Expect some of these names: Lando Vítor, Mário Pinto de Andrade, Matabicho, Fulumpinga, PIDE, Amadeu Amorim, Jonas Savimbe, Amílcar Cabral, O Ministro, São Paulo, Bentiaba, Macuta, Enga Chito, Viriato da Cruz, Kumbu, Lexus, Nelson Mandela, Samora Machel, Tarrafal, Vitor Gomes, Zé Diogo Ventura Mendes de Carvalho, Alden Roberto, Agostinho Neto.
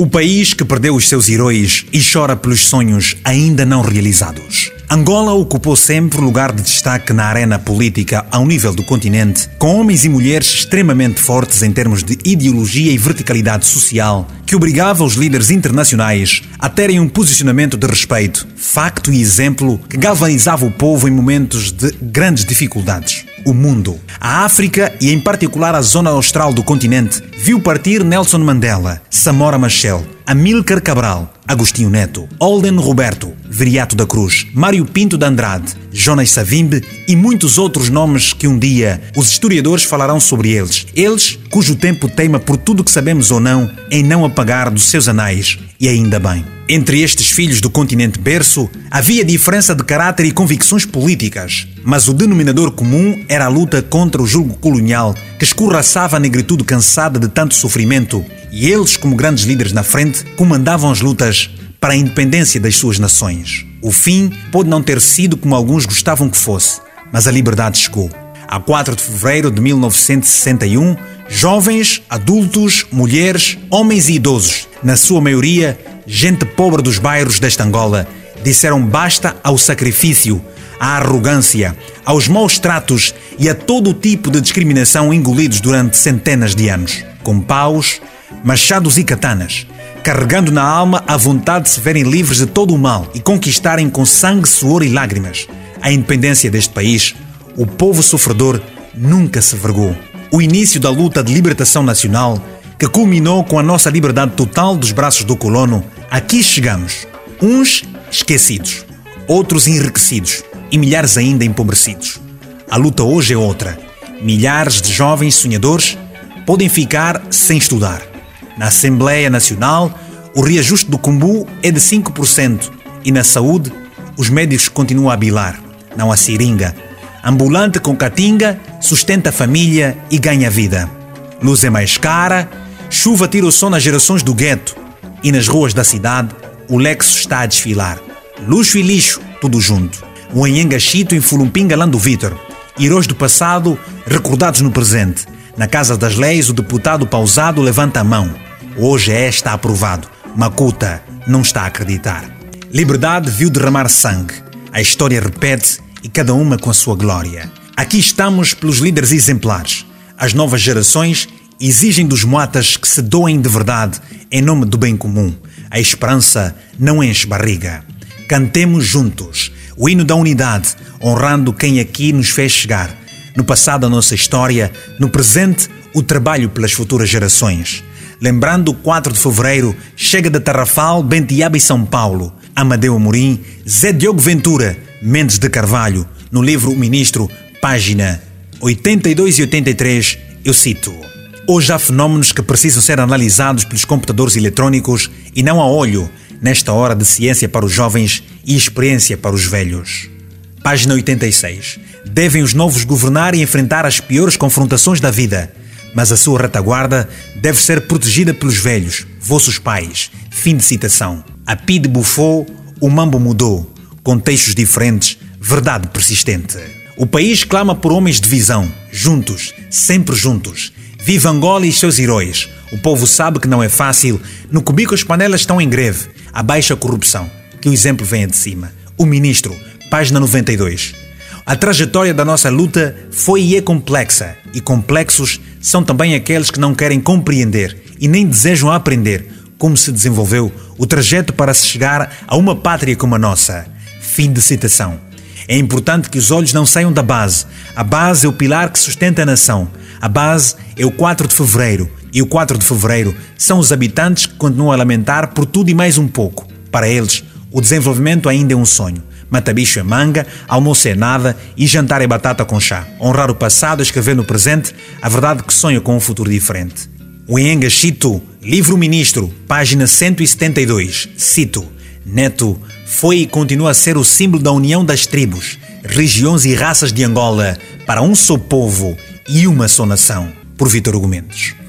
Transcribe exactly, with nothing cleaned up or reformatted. O país que perdeu os seus heróis e chora pelos sonhos ainda não realizados. Angola ocupou sempre lugar de destaque na arena política ao nível do continente, com homens e mulheres extremamente fortes em termos de ideologia e verticalidade social, que obrigava os líderes internacionais a terem um posicionamento de respeito, facto e exemplo que galvanizava o povo em momentos de grandes dificuldades. O mundo, a África e em particular a zona austral do continente, viu partir Nelson Mandela, Samora Machel, Amílcar Cabral, Agostinho Neto, Alden Roberto, Viriato da Cruz, Mário Pinto de Andrade, Jonas Savimbe e muitos outros nomes que um dia os historiadores falarão sobre eles. Eles cujo tempo teima, por tudo que sabemos ou não, em não apagar dos seus anais, e ainda bem. Entre estes filhos do continente berço, havia diferença de caráter e convicções políticas, mas o denominador comum era a luta contra o julgo colonial que escorraçava a negritude cansada de tanto sofrimento, e eles, como grandes líderes na frente, comandavam as lutas para a independência das suas nações. O fim pode não ter sido como alguns gostavam que fosse, mas a liberdade chegou. A quatro de fevereiro de mil novecentos e sessenta e um, jovens, adultos, mulheres, homens e idosos, na sua maioria, gente pobre dos bairros desta Angola, disseram basta ao sacrifício, à arrogância, aos maus tratos e a todo o tipo de discriminação engolidos durante centenas de anos. Com paus, machados e katanas, carregando na alma a vontade de se verem livres de todo o mal e conquistarem com sangue, suor e lágrimas a independência deste país, o povo sofredor nunca se vergou. O início da luta de libertação nacional, que culminou com a nossa liberdade total dos braços do colono, aqui chegamos, uns esquecidos, outros enriquecidos e milhares ainda empobrecidos. A luta hoje é outra. Milhares de jovens sonhadores podem ficar sem estudar. Na Assembleia Nacional, o reajuste do Kumbu é de cinco por cento e na saúde, os médicos continuam a bilar, não a seringa. Ambulante com catinga, sustenta a família e ganha a vida. Luz é mais cara, chuva tira o som nas gerações do gueto e nas ruas da cidade o Lexus está a desfilar. Luxo e lixo, tudo junto. O Enga Chito e Fulumpinga Lando Vítor, heróis do passado recordados no presente. Na Casa das Leis, o deputado pausado levanta a mão. Hoje é está aprovado. Macuta não está a acreditar. Liberdade viu derramar sangue. A história repete e cada uma com a sua glória. Aqui estamos pelos líderes exemplares. As novas gerações exigem dos moatas que se doem de verdade em nome do bem comum. A esperança não enche barriga. Cantemos juntos o hino da unidade, honrando quem aqui nos fez chegar. No passado a nossa história, no presente o trabalho pelas futuras gerações. Lembrando, o quatro de fevereiro chega de Tarrafal, Bentiaba e São Paulo. Amadeu Amorim, Zé Diogo Ventura Mendes de Carvalho, no livro O Ministro, página oitenta e dois e oitenta e três, eu cito: hoje há fenómenos que precisam ser analisados pelos computadores eletrônicos e não a olho, nesta hora de ciência para os jovens e experiência para os velhos. Página oitenta e seis. Devem os novos governar e enfrentar as piores confrontações da vida, mas a sua retaguarda deve ser protegida pelos velhos, vossos pais. Fim de citação. A P I D E bufou, o mambo mudou. Contextos diferentes, verdade persistente. O país clama por homens de visão, juntos, sempre juntos. Viva Angola e seus heróis. O povo sabe que não é fácil. No cubico as panelas estão em greve. Abaixa a corrupção, que o exemplo venha de cima. O Ministro, página noventa e dois. A trajetória da nossa luta foi e é complexa. E complexos são também aqueles que não querem compreender e nem desejam aprender como se desenvolveu o trajeto para se chegar a uma pátria como a nossa. Fim de citação. É importante que os olhos não saiam da base. A base é o pilar que sustenta a nação. A base é o quatro de fevereiro. E o quatro de fevereiro são os habitantes que continuam a lamentar por tudo e mais um pouco. Para eles, o desenvolvimento ainda é um sonho. Matabicho é manga, almoço é nada e jantar é batata com chá. Honrar o passado, escrever no presente, a verdade que sonha com um futuro diferente. O Enga Chito, livro Ministro, página cento e setenta e dois, cito: Neto foi e continua a ser o símbolo da união das tribos, regiões e raças de Angola para um só povo e uma só nação. Por Vitor Gomes.